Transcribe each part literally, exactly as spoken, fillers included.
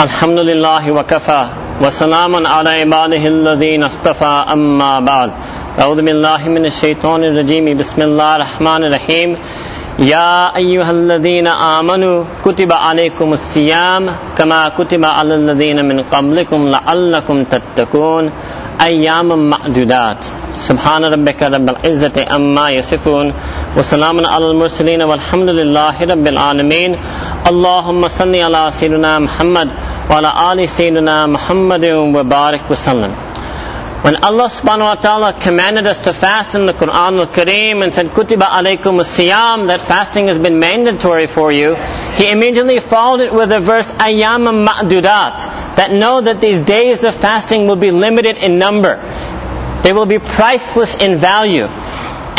Alhamdulillahi wa kafa wa salamun ala ibadihi alladhina istafa amma ba'd. A'udhu billahi minash shaitanir rajim. Bismillahir rahmanir rahim. Ya ayyuhalladhina amanu kutiba alaykumus siyam kama kutiba alal ladhina min qablikum la'allakum tattaqun. Ayyamun ma'dudat. Subhana rabbika rabbil izzati amma yasifun wa salamun alal mursalin walhamdulillahi rabbil alamin. Allahumma salli ala sayyidina Muhammad wa ala ali sayyidina Muhammad wa barik wa sallam. When Allah subhanahu wa ta'ala commanded us to fast in the Quran al-Kareem and said kutiba alaykum as-siyam, that fasting has been mandatory for you, he immediately followed it with the verse ayyam ma'dudat, that know that these days of fasting will be limited in number. They will be priceless in value.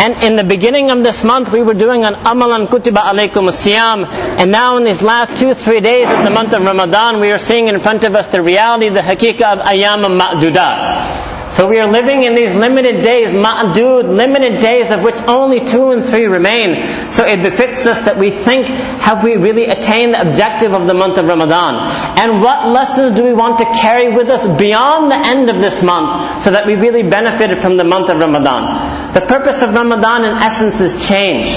And in the beginning of this month, we were doing an amalan kutiba alaykum as-siyam. And now in these last two, three days of the month of Ramadan, we are seeing in front of us the reality, the hakika of ayyam ma'dudat. So we are living in these limited days, ma'dud, limited days of which only two and three remain. So it befits us that we think, have we really attained the objective of the month of Ramadan? And what lessons do we want to carry with us beyond the end of this month so that we really benefited from the month of Ramadan? The purpose of Ramadan in essence is change.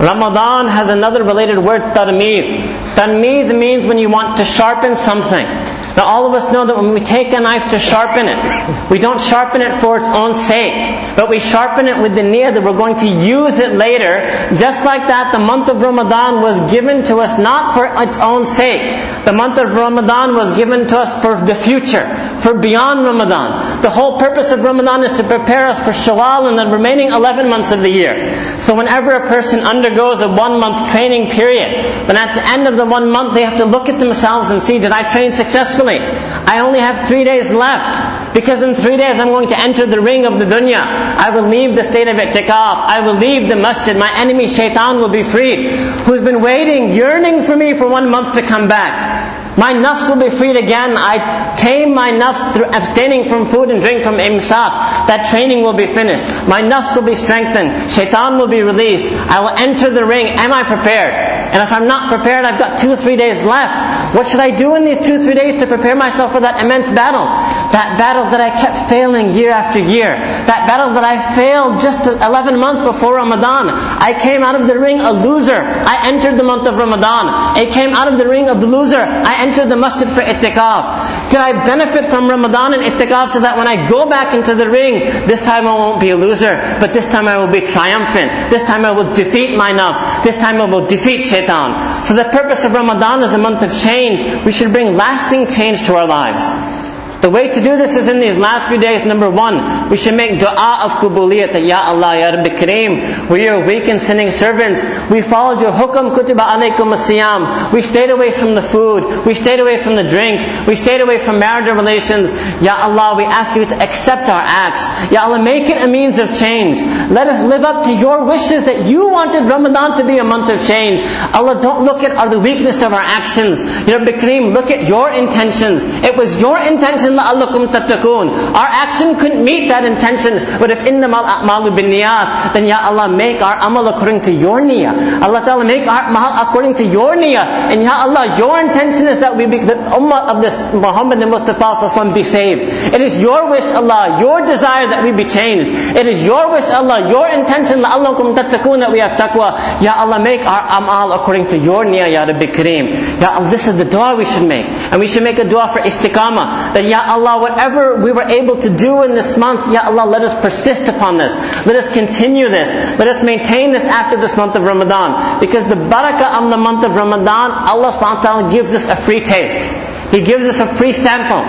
Ramadan has another related word, tarmid. Tarmid means when you want to sharpen something. Now all of us know that when we take a knife to sharpen it, we don't sharpen it for its own sake, but we sharpen it with the niyyah that we're going to use it later. Just like that, the month of Ramadan was given to us not for its own sake. The month of Ramadan was given to us for the future, for beyond Ramadan. The whole purpose of Ramadan is to prepare us for Shawwal and the remaining eleven months of the year. So whenever a person undergoes a one month training period, then at the end of the one month they have to look at themselves and see, did I train successfully? I only have three days left, because in three days I'm going to enter the ring of the dunya. I will leave the state of i'tikaf. I will leave the masjid. My enemy shaitan will be freed, who's been waiting, yearning for me for one month to come back. My nafs will be freed again. I tame my nafs through abstaining from food and drink from imsak. That training will be finished. My nafs will be strengthened. Shaitan will be released. I will enter the ring. Am I prepared? And if I'm not prepared, I've got two or three days left. What should I do in these two or three days to prepare myself for that immense battle? That battle that I kept failing year after year. That battle that I failed just eleven months before Ramadan. I came out of the ring a loser. I entered the month of Ramadan. I came out of the ring of the loser. I entered the masjid for i'tikaf. Did I benefit from Ramadan and i'tikaf so that when I go back into the ring, this time I won't be a loser, but this time I will be triumphant. This time I will defeat my nafs. This time I will defeat shaitan. So the purpose of Ramadan is a month of change. We should bring lasting change to our lives. The way to do this is in these last few days. Number one, we should make dua of kubuliyat. Ya Allah, Ya Rabbi Kareem, we are weak and sinning servants. We followed your hukum, kutiba alaykum as-siyam. We stayed away from the food. We stayed away from the drink. We stayed away from marital relations. Ya Allah, we ask you to accept our acts. Ya Allah, make it a means of change. Let us live up to your wishes that you wanted Ramadan to be a month of change. Allah, don't look at our, the weakness of our actions. Ya Rabbi Kareem, look at your intentions. It was your intention. Our action couldn't meet that intention, but if innamal a'malu binniyat, then Ya Allah, make our amal according to your niyyah. Allah Ta'ala, make our amal according to your niyyah. And Ya Allah, your intention is that we be, the ummah of this Muhammad and Mustafa be saved. It is your wish, Allah, your desire that we be changed. It is your wish, Allah, your intention la'allakum tattaqun, that we have taqwa. Ya Allah, make our amal according to your niyyah, Ya Rabbi Kareem. Ya Allah, this is the dua we should make. And we should make a dua for istiqamah, that Ya Ya Allah, whatever we were able to do in this month, Ya Allah, let us persist upon this. Let us continue this. Let us maintain this after this month of Ramadan. Because the barakah of the month of Ramadan, Allah subhanahu wa ta'ala gives us a free taste. He gives us a free sample.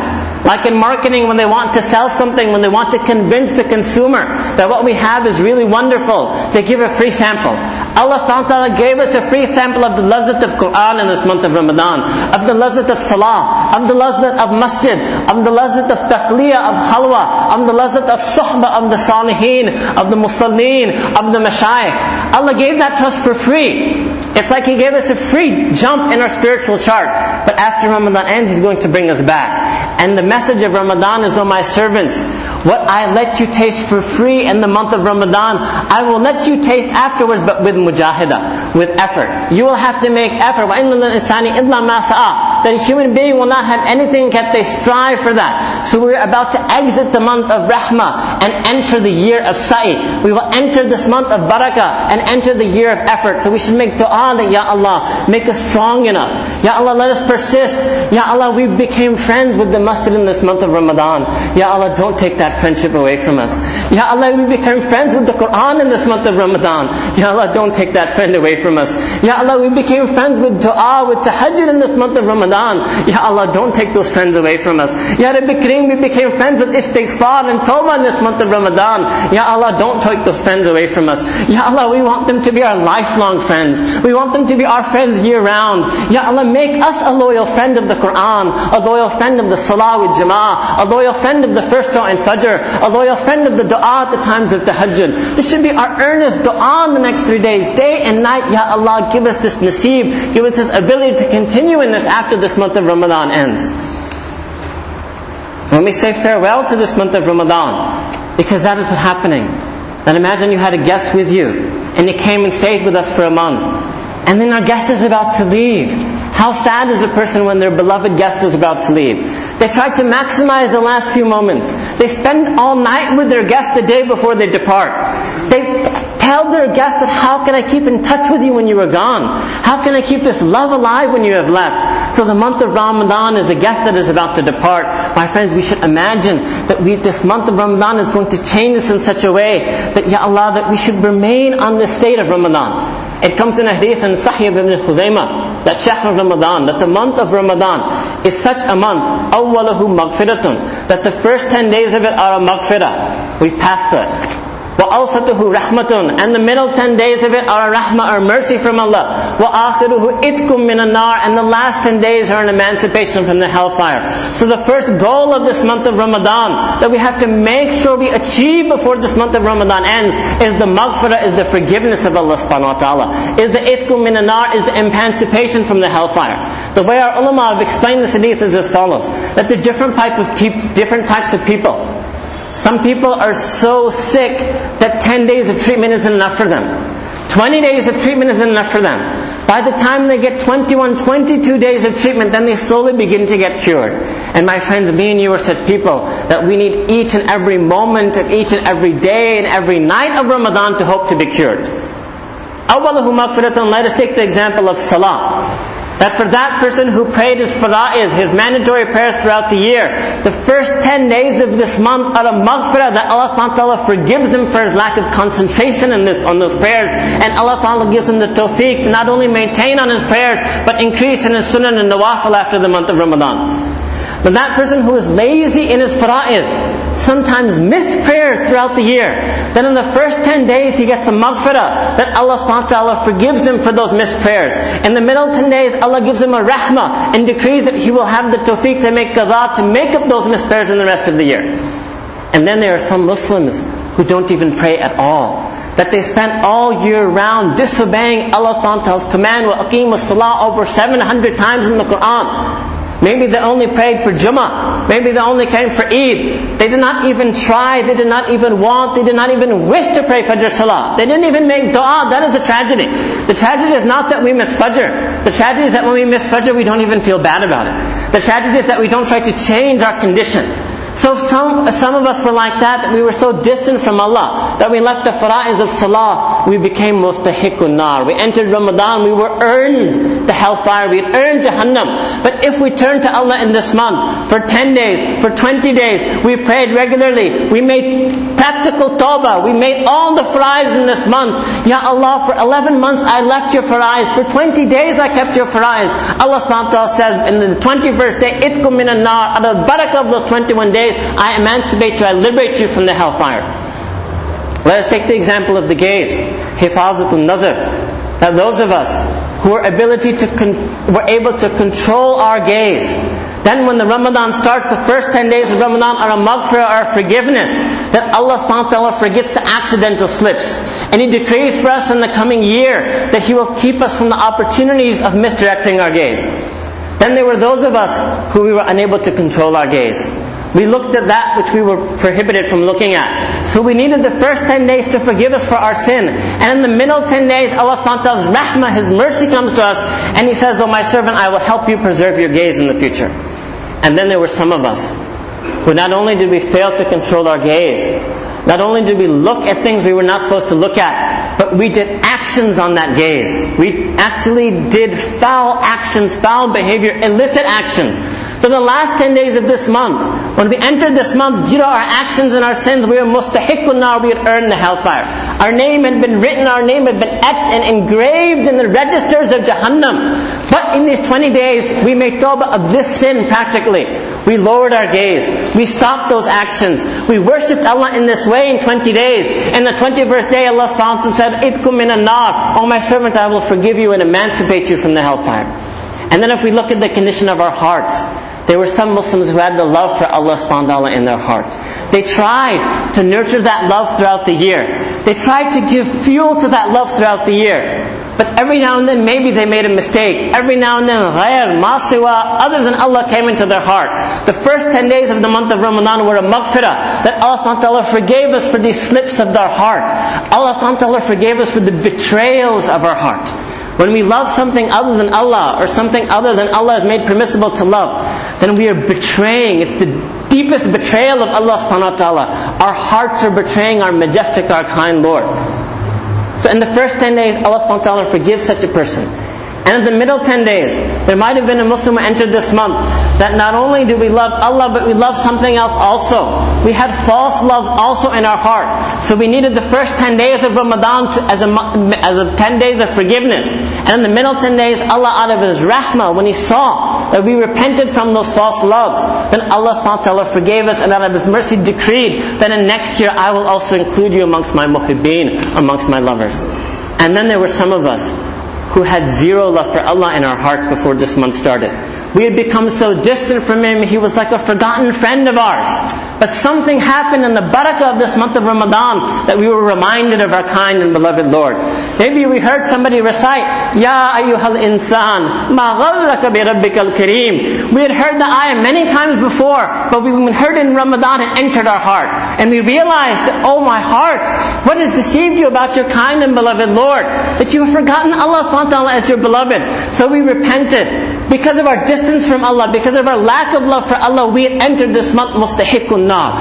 Like in marketing, when they want to sell something, when they want to convince the consumer that what we have is really wonderful, they give a free sample. Allah subhanahu wa ta'ala gave us a free sample of the lazzat of Quran in this month of Ramadan, of the lazzat of salah, of the lazzat of masjid, of the lazzat of takhliya, of halwa, of the lazzat of suhbah, of the salihin, of the musallin, of the mashayikh. Allah gave that to us for free. It's like He gave us a free jump in our spiritual chart. But after Ramadan ends, He's going to bring us back. And the message of Ramadan is, O my servants, What I let you taste for free in the month of Ramadan, I will let you taste afterwards, but with mujahida, with effort. You will have to make effort. وَإِنَّ الْإِنسَانِ إِلَّا مَا سَعَى. That a human being will not have anything that they strive for that. So we're about to exit the month of Rahmah and enter the year of Sa'i. We will enter this month of Barakah and enter the year of effort. So we should make dua that, Ya Allah, make us strong enough. Ya Allah, let us persist. Ya Allah, we've became friends with the masjid in this month of Ramadan. Ya Allah, don't take that friendship away from us. Ya Allah, we became friends with the Quran in this month of Ramadan. Ya Allah, don't take that friend away from us. Ya Allah, we became friends with dua, with tahajjud in this month of Ramadan. Ya Allah, don't take those friends away from us. Ya Rabbi Kareem, we became friends with istighfar and tawbah in this month of Ramadan. Ya Allah, don't take those friends away from us. Ya Allah, we want them to be our lifelong friends. We want them to be our friends year round. Ya Allah, make us a loyal friend of the Quran, a loyal friend of the Salah with Jama'ah, a loyal friend of the first row and Fajr, a loyal friend of the dua at the times of Tahajjud. This should be our earnest dua in the next three days, day and night. Ya Allah, give us this nasib, give us this ability to continue in this after this month of Ramadan ends. When we say farewell to this month of Ramadan, because that is what's happening. Then imagine you had a guest with you, and he came and stayed with us for a month, and then our guest is about to leave. How sad is a person when their beloved guest is about to leave? They try to maximize the last few moments. They spend all night with their guest the day before they depart. They tell their guest that, how can I keep in touch with you when you are gone? How can I keep this love alive when you have left? So the month of Ramadan is a guest that is about to depart. My friends, we should imagine that we, this month of Ramadan is going to change us in such a way that, Ya Allah, that we should remain on this state of Ramadan. It comes in a hadith in Sahih ibn Khuzaymah that Shahr Ramadan, that the month of Ramadan is such a month, awwalahu maghfiratun, that the first ten days of it are a maghfirah. We've passed it. وَأَوْسَطُهُ رَحْمَةٌ, and the middle ten days of it are a rahmah, or mercy from Allah. وَآخِرُهُ إِتْكُمْ مِنَ النَّارِ, and the last ten days are an emancipation from the hellfire. So the first goal of this month of Ramadan, that we have to make sure we achieve before this month of Ramadan ends, is the maghfirah, is the forgiveness of Allah subhanahu wa ta'ala. Is the itkum min an-nar, is the emancipation from the hellfire. The way our ulama have explained this hadith is as follows, that there are different, type of te- different types of people. Some people are so sick that ten days of treatment isn't enough for them. twenty days of treatment isn't enough for them. By the time they get twenty-one, twenty-two days of treatment, then they slowly begin to get cured. And my friends, me and you are such people that we need each and every moment of each and every day and every night of Ramadan to hope to be cured. Awwalahu maghfiratun, let us take the example of Salah. That for that person who prayed his fara'id, his mandatory prayers throughout the year, the first ten days of this month are a maghfirah, that Allah subhanahu wa ta'ala forgives them for his lack of concentration in this, on those prayers. And Allah subhanahu wa ta'ala gives him the tawfiq to not only maintain on his prayers, but increase in his sunan and nawafil after the month of Ramadan. But that person who is lazy in his fara'id, sometimes missed prayers throughout the year, then in the first ten days he gets a maghfirah, that Allah subhanahu wa ta'ala forgives him for those missed prayers. In the middle ten days, Allah gives him a rahmah and decrees that he will have the tawfiq to make qadha, to make up those missed prayers in the rest of the year. And then there are some Muslims who don't even pray at all. That they spent all year round disobeying Allah subhanahu wa ta'ala's command, wa aqimu as-salah, over seven hundred times in the Quran. Maybe they only prayed for Jummah. Maybe they only came for Eid. They did not even try. They did not even want. They did not even wish to pray Fajr Salah. They didn't even make dua. That is the tragedy. The tragedy is not that we miss Fajr. The tragedy is that when we miss Fajr, we don't even feel bad about it. The tragedy is that we don't try to change our condition. So if some, some of us were like that, that we were so distant from Allah, that we left the fara'iz of salah, we became mustahiqun nar. We entered Ramadan, we were earned the hellfire, we earned Jahannam. But if we turned to Allah in this month, for ten days, for twenty days, we prayed regularly, we made practical tawbah, we made all the fara'iz in this month. Ya Allah, for eleven months I left your fara'iz, for twenty days I kept your fara'iz. Allah subhanahu wa ta'ala says in the twenty-first day, itkum min an-nar, out of the barakah of those twenty-one days, I emancipate you, I liberate you from the hellfire. Let us take the example of the gaze, hifazatun nazar, that those of us who were ability to con- were able to control our gaze, then when the Ramadan starts, the first ten days of Ramadan are a maghfirah, or forgiveness, that Allah subhanahu wa ta'ala forgets the accidental slips. And He decrees for us in the coming year that He will keep us from the opportunities of misdirecting our gaze. Then there were those of us who we were unable to control our gaze. We looked at that which we were prohibited from looking at. So we needed the first ten days to forgive us for our sin. And in the middle ten days, Allah subhanahu wa ta'ala's rahmah, His mercy comes to us. And He says, "Oh my servant, I will help you preserve your gaze in the future." And then there were some of us who not only did we fail to control our gaze, not only did we look at things we were not supposed to look at, but we did actions on that gaze. We actually did foul actions, foul behavior, illicit actions. So the last ten days of this month, when we entered this month, due to our actions and our sins, we were mustahiqun nar, we had earned the hellfire. Our name had been written, our name had been etched and engraved in the registers of Jahannam. But in these twenty days, we made tawbah of this sin practically. We lowered our gaze. We stopped those actions. We worshipped Allah in this way in twenty days. And the twenty-first day, Allah subhanahu wa ta'ala said, "Itkum minan nar." "Oh my servant, I will forgive you and emancipate you from the hellfire." And then if we look at the condition of our hearts, there were some Muslims who had the love for Allah subhanahu wa ta'ala in their heart. They tried to nurture that love throughout the year. They tried to give fuel to that love throughout the year. But every now and then maybe they made a mistake. Every now and then غير ما سوى, other than Allah, came into their heart. The first ten days of the month of Ramadan were a maghfirah, that Allah subhanahu wa ta'ala forgave us for these slips of their heart. Allah subhanahu wa ta'ala forgave us for the betrayals of our heart. When we love something other than Allah, or something other than Allah is made permissible to love, then we are betraying. It's the deepest betrayal of Allah subhanahu wa ta'ala. Our hearts are betraying our majestic, our kind Lord. So in the first ten days, Allah subhanahu wa ta'ala forgives such a person. And in the middle ten days, there might have been a Muslim who entered this month that not only do we love Allah, but we love something else also. We had false loves also in our heart. So we needed the first ten days of Ramadan to, as, a, as a ten days of forgiveness. And in the middle ten days, Allah out of His rahmah, when He saw that we repented from those false loves, then Allah subhanahu wa ta'ala forgave us, and out of His mercy decreed that in next year I will also include you amongst my muhibbeen, amongst my lovers. And then there were some of us who had zero love for Allah in our hearts before this month started. We had become so distant from Him, He was like a forgotten friend of ours. But something happened in the barakah of this month of Ramadan that we were reminded of our kind and beloved Lord. Maybe we heard somebody recite, "Ya ayyuhal insan, ma ghallaka bi rabbikal kareem." We had heard the ayah many times before, but we heard in Ramadan it entered our heart. And we realized that, "Oh my heart, what has deceived you about your kind and beloved Lord? That you have forgotten Allah subhanahu wa ta'ala as your beloved." So we repented. Because of our distance from Allah, because of our lack of love for Allah, we had entered this month mustahiqun nar.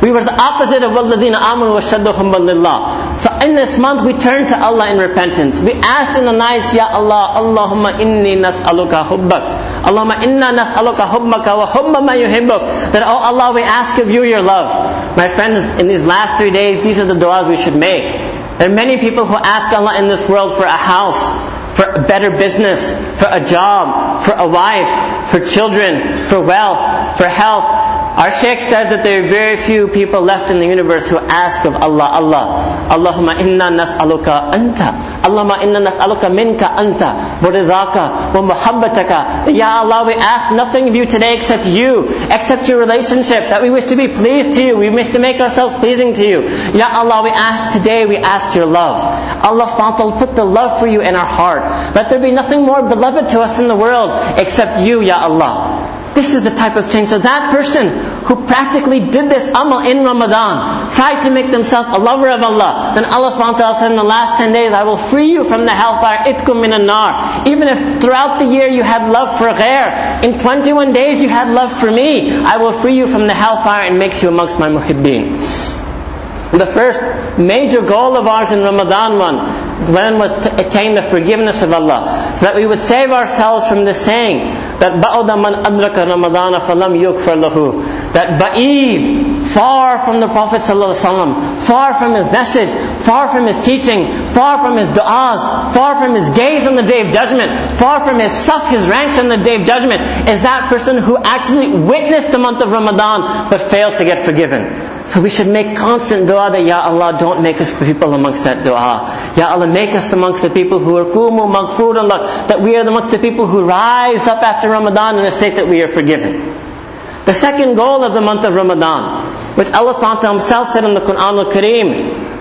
We were the opposite of وَالَّذِينَ آمَنُوا وَشَدُّهُمْ بَلِّلَّهِ. So in this month we turned to Allah in repentance. We asked in the nights, "Ya Allah, Allahumma inni nas'aluka hubbak. Allahumma inna nas'aluka hubbaka wa hubba ma yuhibbuk." That, "Oh Allah, we ask of you your love." My friends, in these last three days, these are the du'as we should make. There are many people who ask Allah in this world for a house, for a better business, for a job, for a wife, for children, for wealth, for health. Our Shaykh said that there are very few people left in the universe who ask of Allah, "Allah, Allahumma inna nas'aluka anta, Allahumma inna nas'aluka minka anta, buridaka wa muhabbataka." "Ya Allah, we ask nothing of you today except you, except your relationship, that we wish to be pleased to you, we wish to make ourselves pleasing to you. Ya Allah, we ask today, we ask your love." Allah subhanahu wa ta'ala put the love for you in our heart. Let there be nothing more beloved to us in the world except you, Ya Allah. This is the type of thing. So that person who practically did this amal in Ramadan, tried to make themselves a lover of Allah, then Allah subhanahu wa ta'ala said in the last ten days, "I will free you from the hellfire, itkum minan nar." Even if throughout the year you had love for ghair, in twenty-one days you had love for me, I will free you from the hellfire and makes you amongst my muhibbeen. The first major goal of ours in Ramadan one, when was to attain the forgiveness of Allah, so that we would save ourselves from the saying that "Ba'uda man adraka Ramadana falam yukfar lahu," that ba'id, far from the Prophet ﷺ, far from his message, far from his teaching, far from his du'as, far from his gaze on the Day of Judgment, far from his saf, his ranks on the Day of Judgment, is that person who actually witnessed the month of Ramadan but failed to get forgiven. So we should make constant dua that, "Ya Allah, don't make us people amongst that dua. Ya Allah, make us amongst the people who are kumu maghfurun lak," that we are amongst the people who rise up after Ramadan in a state that we are forgiven. The second goal of the month of Ramadan, which Allah subhanahu wa ta'ala Himself said in the Quran al-Kareem,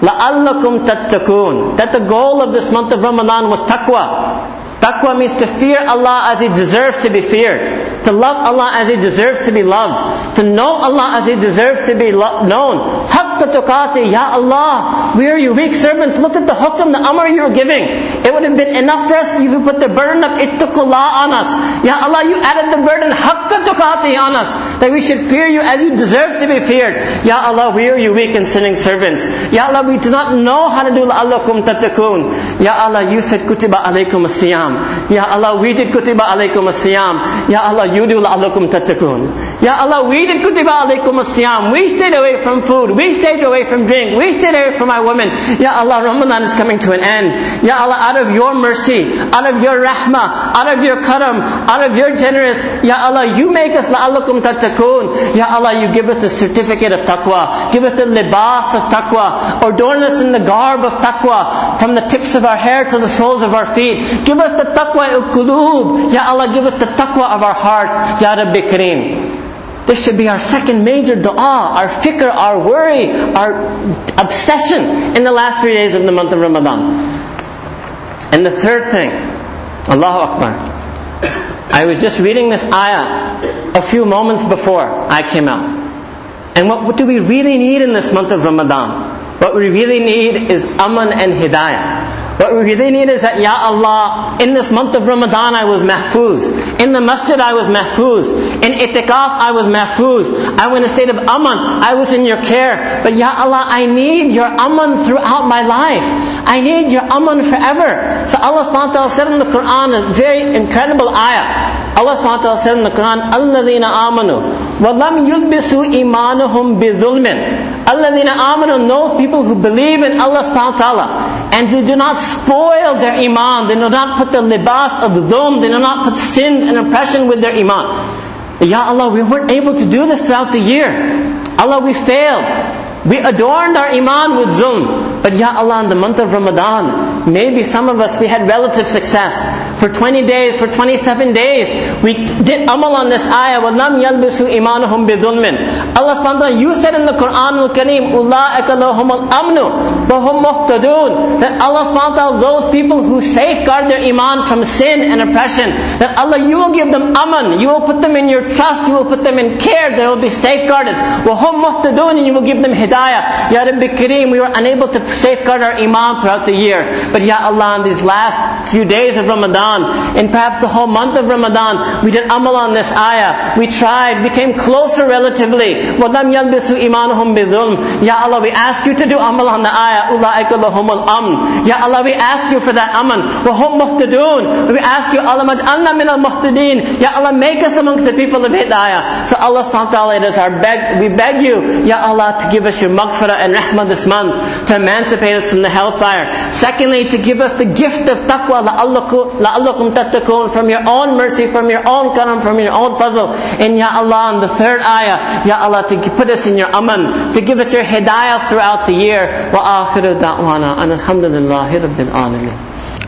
لَأَلَّكُمْ تَتَّقُونَ, that the goal of this month of Ramadan was taqwa. Taqwa means to fear Allah as He deserves to be feared. to love Allah as He deserves to be loved, to know Allah as He deserves to be lo- known. Haqqa tuqati, Ya Allah, we are your weak servants. Look at the hukum, the amr you're giving. It would have been enough for us if you put the burden of ittaqullah on us. Ya Allah, you added the burden haqqa tuqati on us, that we should fear you as you deserve to be feared. Ya Allah, we are your weak and sinning servants. Ya Allah, we do not know how to do la'allakum tattaqun. Ya Allah, you said kutiba alaykum as-siyam. Ya Allah, we did kutiba alaykum as-siyam. Ya Allah, you do la'allakum tattaqun. Ya Allah, we did kutiba alaykum as-siyam. We stayed away from food. We stayed away from drink. We stayed away from our women. Ya Allah, Ramadan is coming to an end. Ya Allah, out of your mercy, out of your rahmah, out of your karam, out of your generous, Ya Allah, you make us la'allakum tattaqun. Ya Allah, you give us the certificate of taqwa. Give us the libas of taqwa. Adorn us in the garb of taqwa, from the tips of our hair to the soles of our feet. Give us the taqwa al-qulub. Ya Allah, give us the taqwa of our hearts. Ya Rabbi Kareem. This should be our second major du'a, our fikr, our worry, our obsession in the last three days of the month of Ramadan. And the third thing, Allahu Akbar. I was just reading this ayah a few moments before I came out. And what, what do we really need in this month of Ramadan? What we really need is aman and hidayah. What we really need is that, Ya Allah, in this month of Ramadan I was mahfuz. In the masjid I was mahfuz. In itikaf I was mahfuz. I was in a state of aman. I was in your care. But Ya Allah, I need your aman throughout my life. I need your aman forever. So Allah subhanahu wa ta'ala said in the Quran, a very incredible ayah. Allah subhanahu wa ta'ala said in the Quran, الَّذِينَ آمَنُوا وَلَمْ يُلْبِسُوا إِيمَانُهُمْ بِظُلْمٍ. الَّذِينَ آمَنُوا, those people who believe in Allah subhanahu wa ta'ala, and they do not spoil their iman, they do not put the libas of dhulm, they do not put sins and oppression with their iman. Ya Allah, we weren't able to do this throughout the year. Allah, we failed. We adorned our iman with dhulm. But Ya Allah, in the month of Ramadan, maybe some of us, we had relative success. For twenty days, for twenty-seven days, we did amal on this ayah, وَلَمْ يَلْبِسُوا إِيمَانُهُمْ بِظُلْمٍ. Allah subhanahu wa ta'ala, you said in the Quran al-Kareem, أُولَٰئِكَ لَهُمُ الْأَمْنُ وَهُمْ مُهْتَدُونَ. That Allah subhanahu wa ta'ala, those people who safeguard their iman from sin and oppression, that Allah, you will give them aman, you will put them in your trust, you will put them in care, they will be safeguarded. وَهُمْ مُهْتَدُونَ, and you will give them hidayah. Ya Rabbi Kareem, we were unable to safeguard our iman throughout the year. But Ya Allah, in these last few days of Ramadan, and perhaps the whole month of Ramadan, we did amal on this ayah. We tried, we came closer relatively. وَلَمْ يَلْبِسُوا إِيمَانُهُمْ بِظُلْمٍ. Ya Allah, we ask you to do amal on the ayah, أُولَٰئِكَ لَهُمُ الْأَمْنُ. Ya Allah, we ask you for that aman. وَهُمْ مُهْتَدُونَ. We ask you, Allah maj'alna min al-muhtadin. Ya Allah, make us amongst the people of hidayah. So Allah subhanahu wa ta'ala, it is our beg, we beg you, Ya Allah, to give us your maghfirah and rahmah this month, to emancipate us from the hellfire. Secondly, to give us the gift of taqwa, لَعَلَّكُمْ تَتَّقُونَ, from your own mercy, from your own karam, from your own fazl. And Ya Allah, in the third ayah, Ya Allah, to put us in your aman, to give us your hidayah throughout the year. وَآخِرُ دَعْوَانَا أَنْ الْحَمْدُ لِلَّهِ رَبِّ الْعَالَمِينَ.